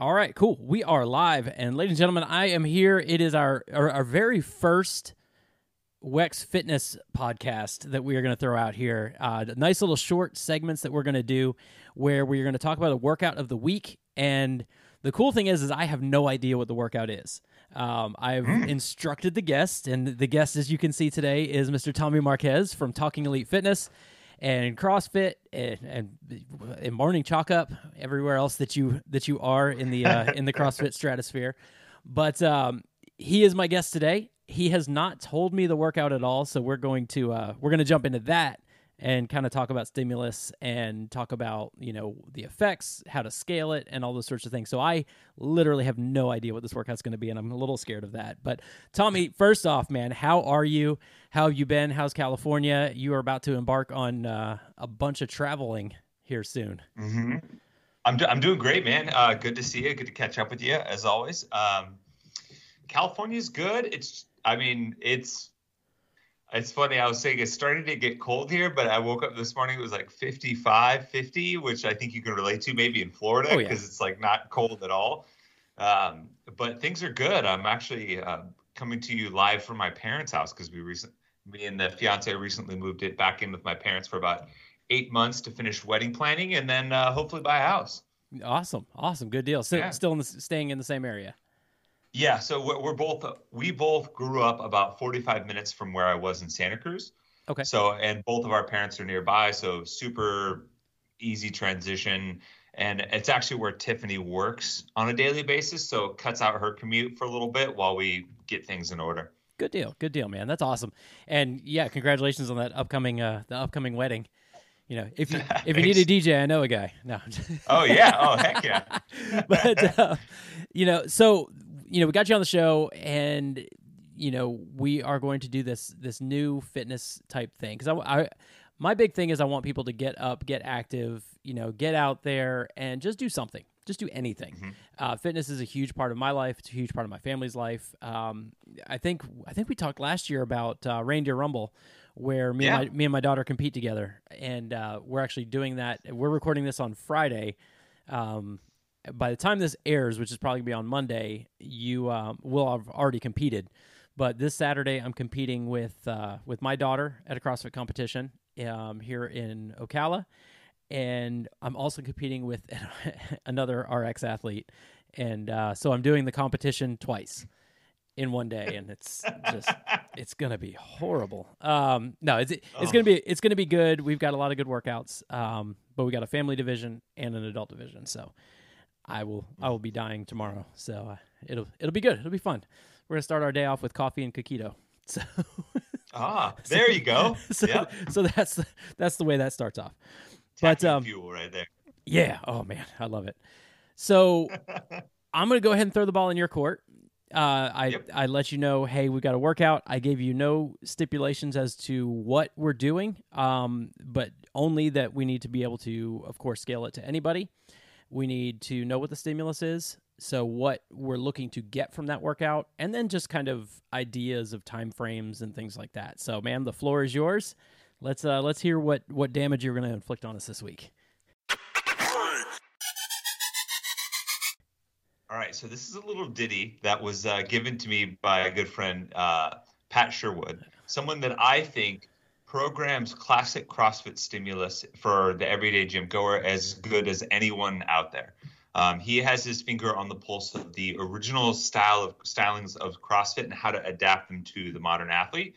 All right, cool. We are live, and ladies and gentlemen, I am here. It is our very first WEX Fitness podcast that we are going to throw out here. Nice little short segments that we're going to do where we're going to talk about a workout of the week. And the cool thing is I have no idea what the workout is. I've instructed the guest, and the guest, as you can see today, is Mr. Tommy Marquez from Talking Elite Fitness and CrossFit and Morning Chalk Up, everywhere else that you are in the CrossFit stratosphere. But he is my guest today. He has not told me the workout at all, so we're going to jump into that and kind of talk about stimulus and talk about, you know, the effects, how to scale it, and all those sorts of things. So I literally have no idea what this workout's going to be, and I'm a little scared of that. But Tommy, first off, man, how are you? How have you been? How's California? You are about to embark on a bunch of traveling here soon. Mm-hmm. I'm doing great, man. Good to see you. Good to catch up with you, as always. California's good. It's funny, I was saying it's starting to get cold here, but I woke up this morning, it was like 55, 50, which I think you can relate to maybe in Florida, because It's like not cold at all. But things are good. I'm actually coming to you live from my parents' house, because me and the fiance recently moved it back in with my parents for about 8 months to finish wedding planning, and then hopefully buy a house. Awesome. Good deal. So yeah. Still staying in the same area. Yeah, so we both grew up about 45 minutes from where I was in Santa Cruz. Okay. So, and both of our parents are nearby, so super easy transition. And it's actually where Tiffany works on a daily basis, so it cuts out her commute for a little bit while we get things in order. Good deal, man. That's awesome. And yeah, congratulations on that upcoming wedding. You know, if you need a DJ, I know a guy. No. Oh yeah. Oh heck yeah. But you know, so. You know, we got you on the show, and you know we are going to do this new fitness type thing, because my big thing is I want people to get up, get active, you know, get out there and just do something, just do anything. Mm-hmm. Fitness is a huge part of my life. It's a huge part of my family's life. I think we talked last year about Reindeer Rumble, where me and my daughter compete together, and we're actually doing that. We're recording this on Friday. By the time this airs, which is probably going to be on Monday, you will have already competed. But this Saturday, I'm competing with my daughter at a CrossFit competition here in Ocala. And I'm also competing with another RX athlete. And so I'm doing the competition twice in one day, and it's just it's going to be horrible. No, it's going to be good. We've got a lot of good workouts, but we got a family division and an adult division, so I will be dying tomorrow, so it'll be good. It'll be fun. We're gonna start our day off with coffee and coquito. So there you go. So, yeah. So that's the way that starts off. But fuel right there. Yeah. Oh man, I love it. So I'm gonna go ahead and throw the ball in your court. I let you know, hey, we got a workout. I gave you no stipulations as to what we're doing, but only that we need to be able to, of course, scale it to anybody. We need to know what the stimulus is, so what we're looking to get from that workout, and then just kind of ideas of time frames and things like that. So, ma'am, the floor is yours. Let's hear what damage you're going to inflict on us this week. All right, so this is a little ditty that was given to me by a good friend, Pat Sherwood, someone that I think programs classic CrossFit stimulus for the everyday gym goer as good as anyone out there. He has his finger on the pulse of the original stylings of CrossFit and how to adapt them to the modern athlete.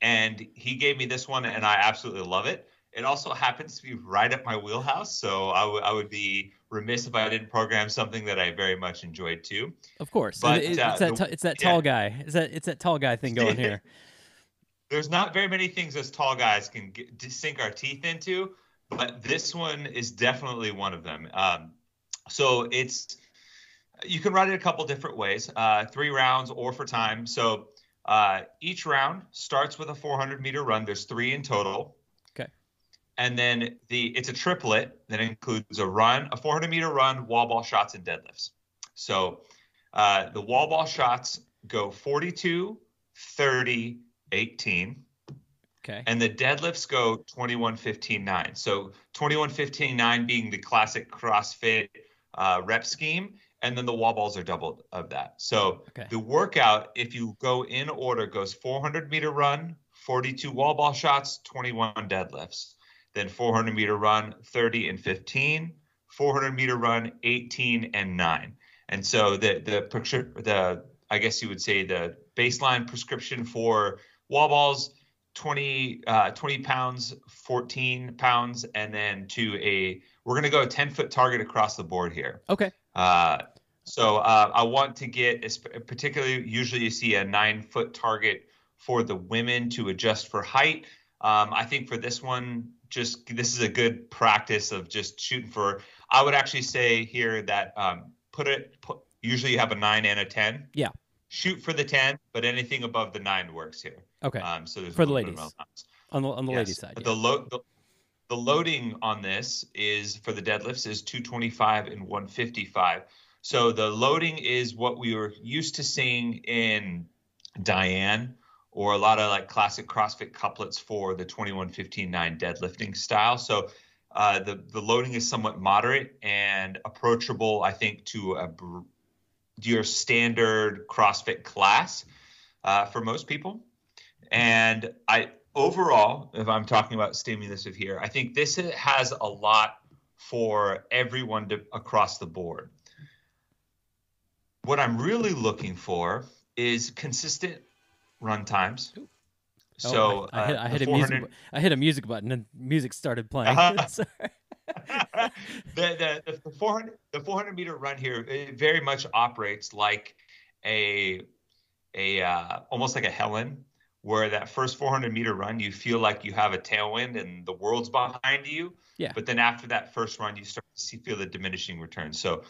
And he gave me this one, and I absolutely love it. It also happens to be right up my wheelhouse, so I would be remiss if I didn't program something that I very much enjoyed too. Of course, but it's that tall guy. It's that tall guy thing going here. There's not very many things us tall guys can sink our teeth into, but this one is definitely one of them. So you can run it a couple different ways, 3 rounds or for time. So each round starts with a 400-meter run. There's 3 in total. Okay. And then it's a triplet that includes a run, a 400-meter run, wall ball shots, and deadlifts. So the wall ball shots go 42, 30, 18. Okay. And the deadlifts go 21, 15, 9. So 21, 15, 9 being the classic CrossFit rep scheme. and then the wall balls are doubled of that. So the workout, if you go in order, goes 400-meter run, 42 wall ball shots, 21 deadlifts. Then 400-meter run, 30 and 15. 400-meter run, 18 and 9. And so the I guess you would say the baseline prescription for wall balls, 20 pounds, 14 pounds, and then we're going to go a 10-foot target across the board here. Okay. I want to get, particularly usually you see a 9-foot target for the women to adjust for height. I think for this one, this is a good practice of just shooting for, I would actually say here that usually you have a 9 and a 10. Yeah. Shoot for the 10, but anything above the 9 works here. Okay. So there's for the ladies on the ladies side. But the loading on this is for the deadlifts is 225 and 155. So the loading is what we were used to seeing in Diane or a lot of like classic CrossFit couplets for the 21-15-9 deadlifting style. So the loading is somewhat moderate and approachable, I think, to your standard CrossFit class for most people. And overall, if I'm talking about stimulus of here, I think this has a lot for everyone across the board. What I'm really looking for is consistent run times. Ooh. So I hit a music button and music started playing. Uh-huh. the 400-meter run here, it very much operates like a almost like a Helen, where that first 400-meter run, you feel like you have a tailwind and the world's behind you. Yeah. But then after that first run, you start to feel the diminishing return. So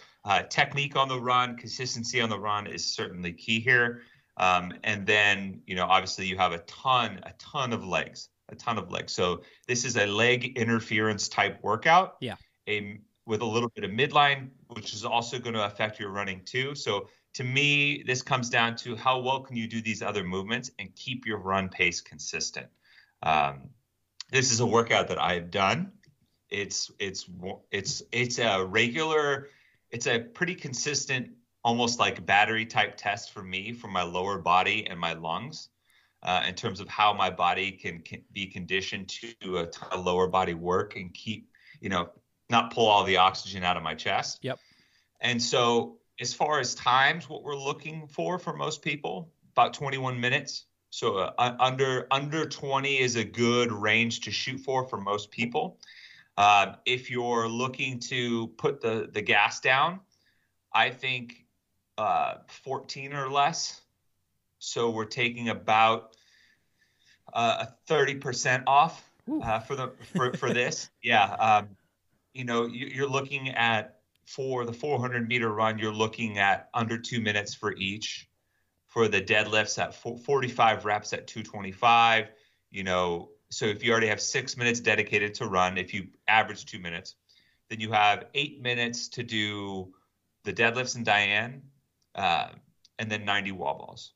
technique on the run, consistency on the run is certainly key here. And then, obviously you have a ton of legs. So this is a leg interference type workout. Yeah. With a little bit of midline, which is also going to affect your running too. So to me, this comes down to how well can you do these other movements and keep your run pace consistent. This is a workout that I've done. It's a pretty consistent, almost like battery type test for me for my lower body and my lungs in terms of how my body can be conditioned to do a ton of lower body work and keep, not pull all the oxygen out of my chest. Yep. And so as far as times, what we're looking for most people, about 21 minutes. So under 20 is a good range to shoot for most people. If you're looking to put the gas down, I think 14 or less. So we're taking about 30% off for this. Yeah. You're looking at, for the 400-meter run, you're looking at under 2 minutes for each. For the deadlifts at 45 reps at 225, so if you already have 6 minutes dedicated to run, if you average 2 minutes, then you have 8 minutes to do the deadlifts and Diane, and then 90 wall balls,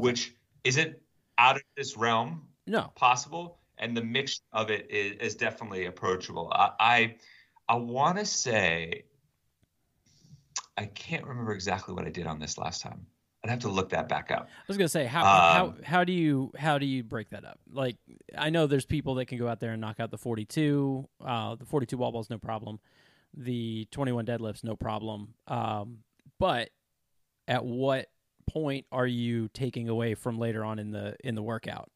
which isn't out of this realm possible. And the mix of it is definitely approachable. I want to say, I can't remember exactly what I did on this last time. I'd have to look that back up. I was going to say, how do you break that up? Like, I know there's people that can go out there and knock out the 42 wall balls, no problem. The 21 deadlifts, no problem. But at what point are you taking away from later on in the workout?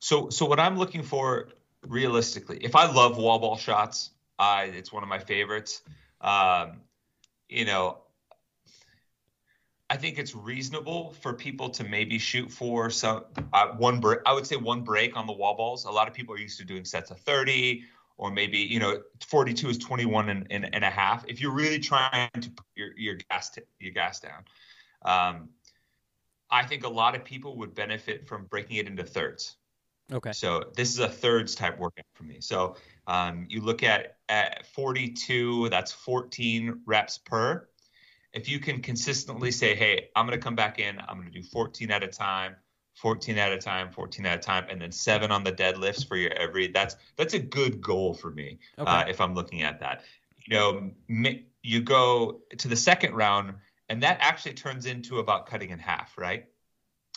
So what I'm looking for realistically, if I love wall ball shots, it's one of my favorites. I think it's reasonable for people to maybe shoot for one break. I would say one break on the wall balls. A lot of people are used to doing sets of 30 or maybe, 42 is 21 and a half. If you're really trying to put your gas down. I think a lot of people would benefit from breaking it into thirds. Okay. So this is a thirds type workout for me. So you look at 42, that's 14 reps per. If you can consistently say, hey, I'm going to come back in, I'm going to do 14 at a time, and then 7 on the deadlifts for your every, that's a good goal for me if I'm looking at that. you know, you go to the second round, and that actually turns into about cutting in half, right?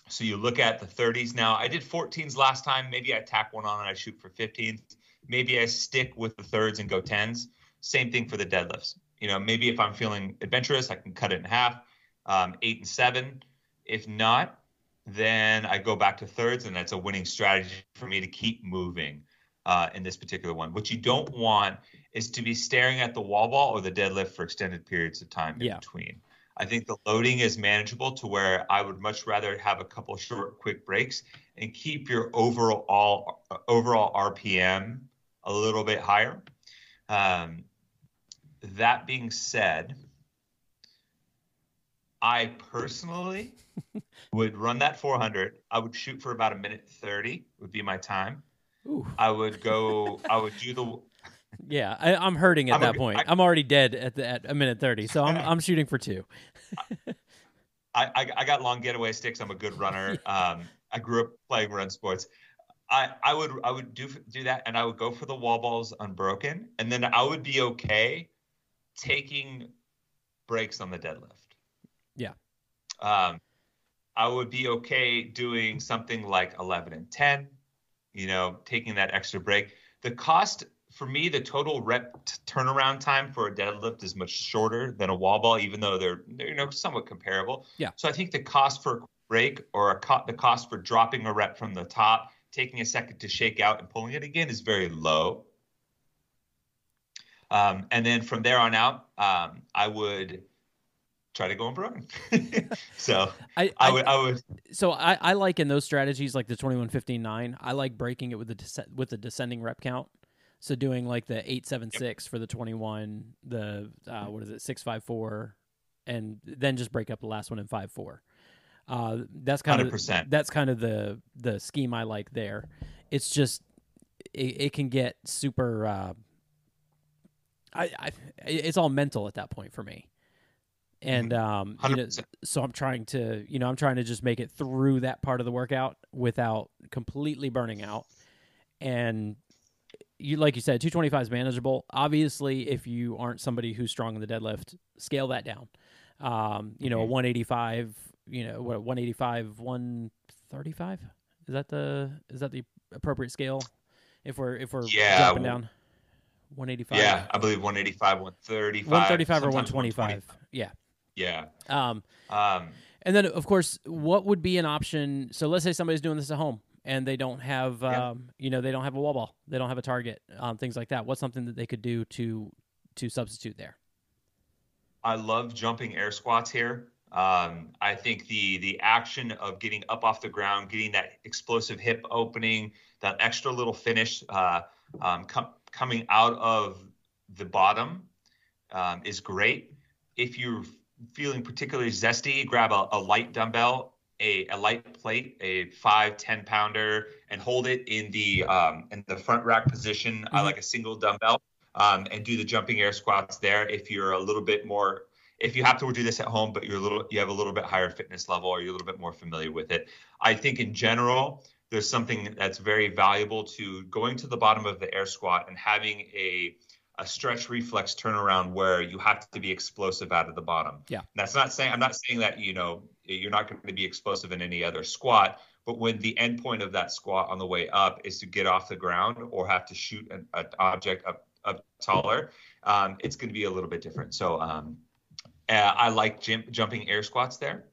So you look at the 30s. Now, I did 14s last time. Maybe I tack one on and I shoot for 15s. Maybe I stick with the thirds and go 10s. Same thing for the deadlifts. You know, maybe if I'm feeling adventurous, I can cut it in half, 8 and 7. If not, then I go back to thirds, and that's a winning strategy for me to keep moving in this particular one. What you don't want is to be staring at the wall ball or the deadlift for extended periods of time in between. I think the loading is manageable to where I would much rather have a couple short, quick breaks and keep your overall RPM a little bit higher. That being said, I personally would run that 400. I would shoot for about 1:30 would be my time. Ooh. I would do the... Yeah, I'm hurting at that point. I'm already dead at 1:30, so I'm shooting for 2. I got long getaway sticks. I'm a good runner. I grew up playing run sports. I would do that, and I would go for the wall balls unbroken, and then I would be okay taking breaks on the deadlift. Yeah. I would be okay doing something like 11 and 10, you know, taking that extra break. The cost... For me, the total rep turnaround time for a deadlift is much shorter than a wall ball, even though they're you know, somewhat comparable. Yeah. So I think the cost for a break or the cost for dropping a rep from the top, taking a second to shake out and pulling it again is very low. And then from there on out, I would try to go unbroken. So I would. So I like in those strategies, like the 21:59. I like breaking it with the descending rep count. So doing like the 876 for the 21, the 654, and then just break up the last one in 54. That's kind 100%. Of that's kind of the scheme I like there. It's just it can get super. It's all mental at that point for me, and you know, so I'm trying to just make it through that part of the workout without completely burning out, and. You, like you said, 225 is manageable. Obviously, if you aren't somebody who's strong in the deadlift, scale that down. You know, 185. You know, 185, 135. Is that the appropriate scale? If we're dropping down, 185. Yeah, I believe 185, 135, 135 or 125. Yeah. And then of course, what would be an option? So let's say somebody's doing this at home. And they don't have, you know, they don't have a wall ball. They don't have a target, things like that. What's something that they could do to substitute there? I love jumping air squats here. I think the action of getting up off the ground, getting that explosive hip opening, that extra little finish coming out of the bottom is great. If you're feeling particularly zesty, grab a light dumbbell, a light plate, a 5-10 pounder, and hold it in the front rack position. Mm-hmm. I like a single dumbbell, and do the jumping air squats there. If you're a little bit more, if you have to do this at home, but you have a little bit higher fitness level, or you're a little bit more familiar with it. I think in general, there's something that's very valuable to going to the bottom of the air squat and having a stretch reflex turnaround where you have to be explosive out of the bottom. Yeah. And I'm not saying that, you know, you're not going to be explosive in any other squat, but when the end point of that squat on the way up is to get off the ground or have to shoot an object up taller, it's going to be a little bit different. So I like jumping air squats there.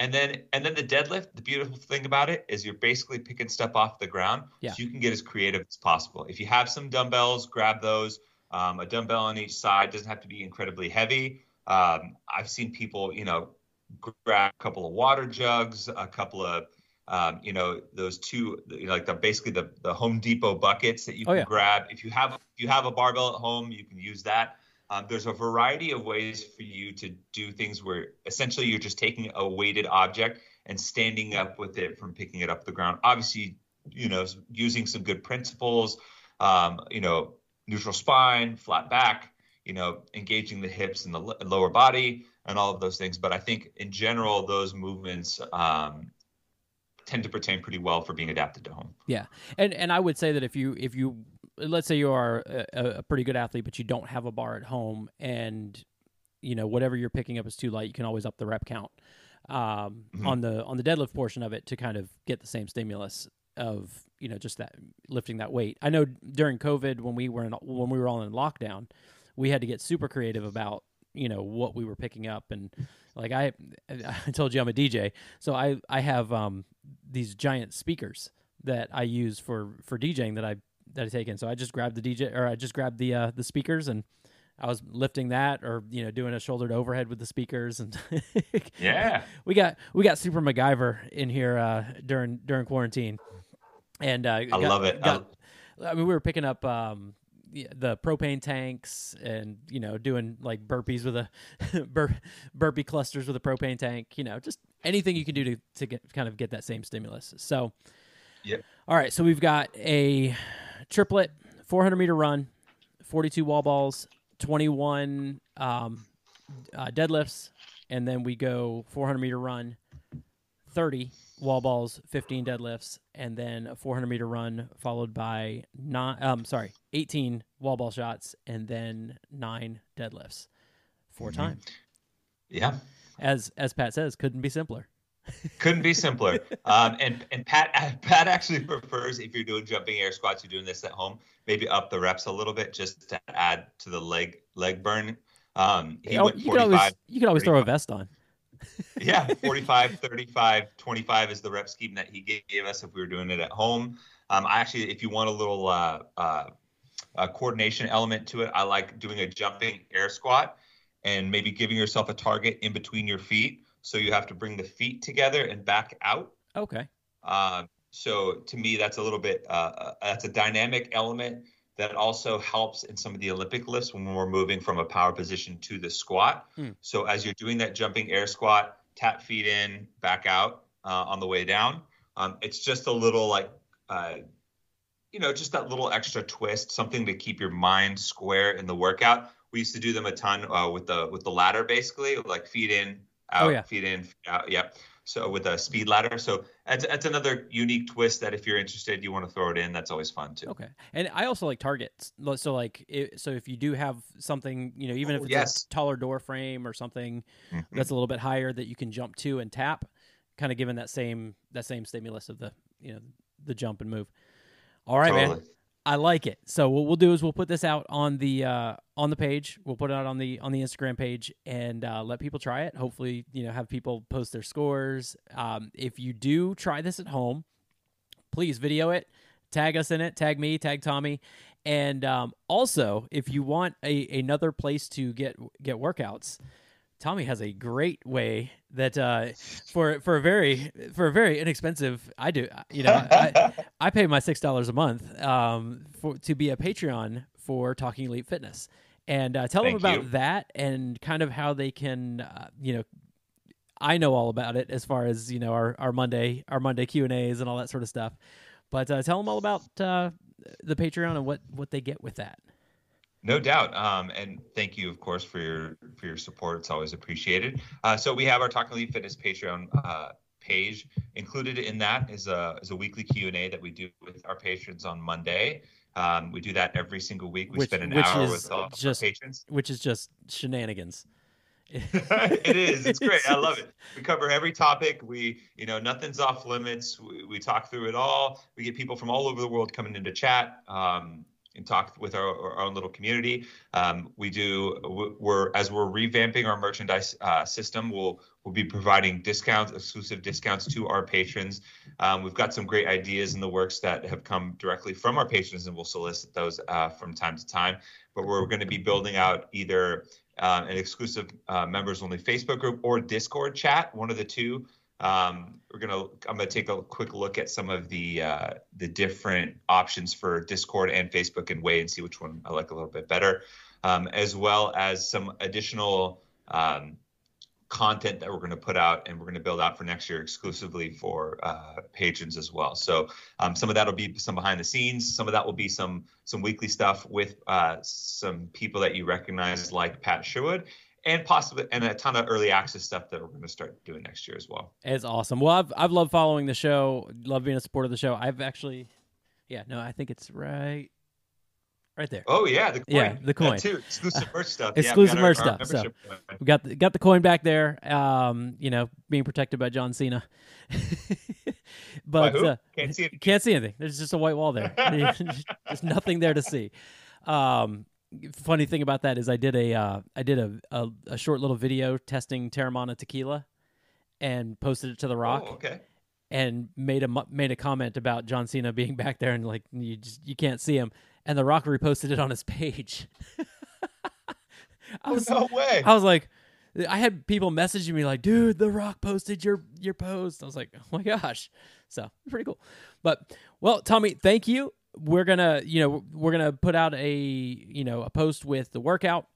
And then the deadlift, the beautiful thing about it is you're basically picking stuff off the ground. Yeah. So you can get as creative as possible. If you have some dumbbells, grab those. A dumbbell on each side doesn't have to be incredibly heavy. I've seen people, you know, grab a couple of water jugs, a couple of, you know, those two, you know, like basically the Home Depot buckets that you can grab. If you have a barbell at home, you can use that. There's a variety of ways for you to do things where essentially you're just taking a weighted object and standing up with it from picking it up the ground. Obviously, you know, using some good principles, you know, neutral spine, flat back, you know, engaging the hips and the lower body and all of those things. But I think in general, those movements tend to pertain pretty well for being adapted to home. Yeah. And I would say that if you let's say you are a pretty good athlete, but you don't have a bar at home, and you know whatever you're picking up is too light, you can always up the rep count on the deadlift portion of it to kind of get the same stimulus of, you know, just that lifting that weight. I know during COVID when we were all in lockdown, we had to get super creative about, you know, what we were picking up. And like I told you I'm a DJ, so I have these giant speakers that I use for DJing that I take in. So I just grabbed the speakers, and I was lifting that, or you know, doing a shoulder to overhead with the speakers, and yeah, we got Super MacGyver in here during quarantine, and I love it. I mean, we were picking up the propane tanks, and you know, doing like burpees with a burpee clusters with a propane tank. You know, just anything you can do to get, kind of get that same stimulus. So, yeah. All right, so we've got a triplet, 400-meter run, 42 wall balls, 21 deadlifts, and then we go 400-meter run, 30 wall balls, 15 deadlifts, and then a 400-meter run followed by 18 wall ball shots, and then 9 deadlifts, 4 times. Yeah. As Pat says, couldn't be simpler. Couldn't be simpler. And Pat actually prefers, if you're doing jumping air squats, you're doing this at home, maybe up the reps a little bit just to add to the leg burn. He went 45. You can always 35. Throw a vest on. Yeah, 45, 35, 25 is the rep scheme that he gave us if we were doing it at home. Actually, if you want a little coordination element to it, I like doing a jumping air squat and maybe giving yourself a target in between your feet. So you have to bring the feet together and back out. Okay. So to me, that's a little bit, that's a dynamic element that also helps in some of the Olympic lifts when we're moving from a power position to the squat. Mm. So as you're doing that jumping air squat, tap feet in, back out on the way down. It's just a little like, you know, just that little extra twist, something to keep your mind square in the workout. We used to do them a ton with the ladder, basically, like feet in, out, oh, yeah. Feet in, feet out. Yeah. So with a speed ladder. So that's another unique twist that if you're interested, you want to throw it in. That's always fun too. Okay. And I also like targets. So like, so if you do have something, you know, even if it's a taller door frame or something that's a little bit higher that you can jump to and tap, kind of given that same stimulus of the, you know, the jump and move. All right, totally. Man. I like it. So what we'll do is we'll put this out on the page. We'll put it out on the Instagram page and let people try it. Hopefully, you know, have people post their scores. If you do try this at home, please video it, tag us in it, tag me, tag Tommy. And also, if you want another place to get workouts, Tommy has a great way that for a very inexpensive, I do, you know, I pay my $6 a month to be a Patreon for Talking Elite Fitness, and tell them about that and kind of how they can, you know, I know all about it as far as, you know, our Monday Q&As and all that sort of stuff, but tell them all about the Patreon and what they get with that. No doubt. And thank you, of course, for your support. It's always appreciated. So we have our Talking Elite Fitness Patreon page. Included in that is a weekly Q&A that we do with our patrons on Monday. We do that every single week. We spend an hour with all our patrons. Which is just shenanigans. It is. It's great. I love it. We cover every topic. We, you know, nothing's off limits. We talk through it all. We get people from all over the world coming into chat. And talk with our own little community. We're revamping our merchandise system. We'll be providing discounts, exclusive discounts to our patrons. We've got some great ideas in the works that have come directly from our patrons, and we'll solicit those from time to time. But we're going to be building out either an exclusive members-only Facebook group or Discord chat, one of the two. I'm gonna take a quick look at some of the different options for Discord and Facebook and Way and see which one I like a little bit better, as well as some additional content that we're gonna put out and we're gonna build out for next year exclusively for patrons as well. So some of that will be some behind the scenes, some of that will be some weekly stuff with some people that you recognize like Pat Sherwood. And possibly, and a ton of early access stuff that we're going to start doing next year as well. It's awesome. Well, I've loved following the show, love being a supporter of the show. I think it's right right there. Oh yeah, the coin. Yeah, the coin. Too. Exclusive merch stuff. Exclusive merch stuff. So we got the coin back there. You know, being protected by John Cena. But can't see anything. Can't see anything. There's just a white wall there. There's nothing there to see. Funny thing about that is I did a short little video testing Terramana tequila, and posted it to The Rock. Oh, okay. And made a comment about John Cena being back there and like you can't see him. And The Rock reposted it on his page. No way. I was like, I had people messaging me like, dude, The Rock posted your post. I was like, oh my gosh. So pretty cool. But well, Tommy, thank you. We're gonna put out a post with the workout,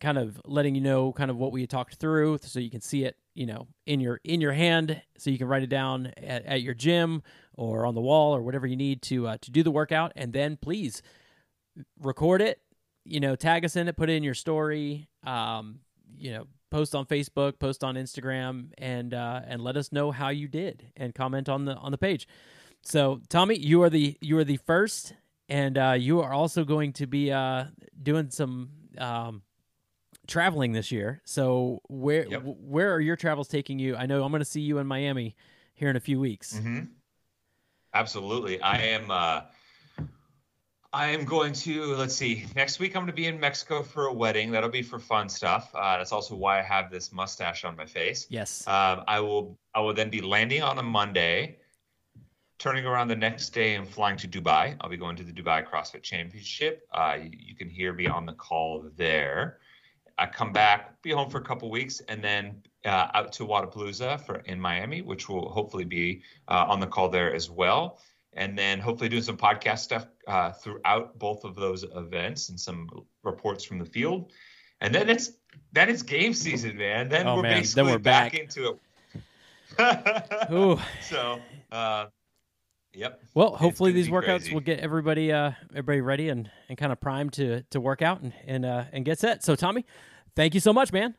kind of letting you know kind of what we talked through, so you can see it, in your hand, so you can write it down at your gym or on the wall or whatever you need to do the workout. And then please record it, tag us in it, put it in your story, post on Facebook, post on Instagram, and let us know how you did and comment on the page. So Tommy, you are the first, and you are also going to be doing some traveling this year. So where are your travels taking you? I know I'm going to see you in Miami here in a few weeks. Mm-hmm. Absolutely. I am going to, next week I'm going to be in Mexico for a wedding. That'll be for fun stuff. That's also why I have this mustache on my face. Yes. I will then be landing on a Monday, turning around the next day and flying to Dubai. I'll be going to the Dubai CrossFit Championship. You can hear me on the call there. I come back, be home for a couple weeks, and then out to Wadapalooza in Miami, which will hopefully be on the call there as well. And then hopefully doing some podcast stuff throughout both of those events and some reports from the field. And then it's game season, man. Then we're back into it. Ooh. So, yep. Well, hopefully these workouts will get everybody ready and kind of primed to work out and get set. So Tommy, thank you so much, man.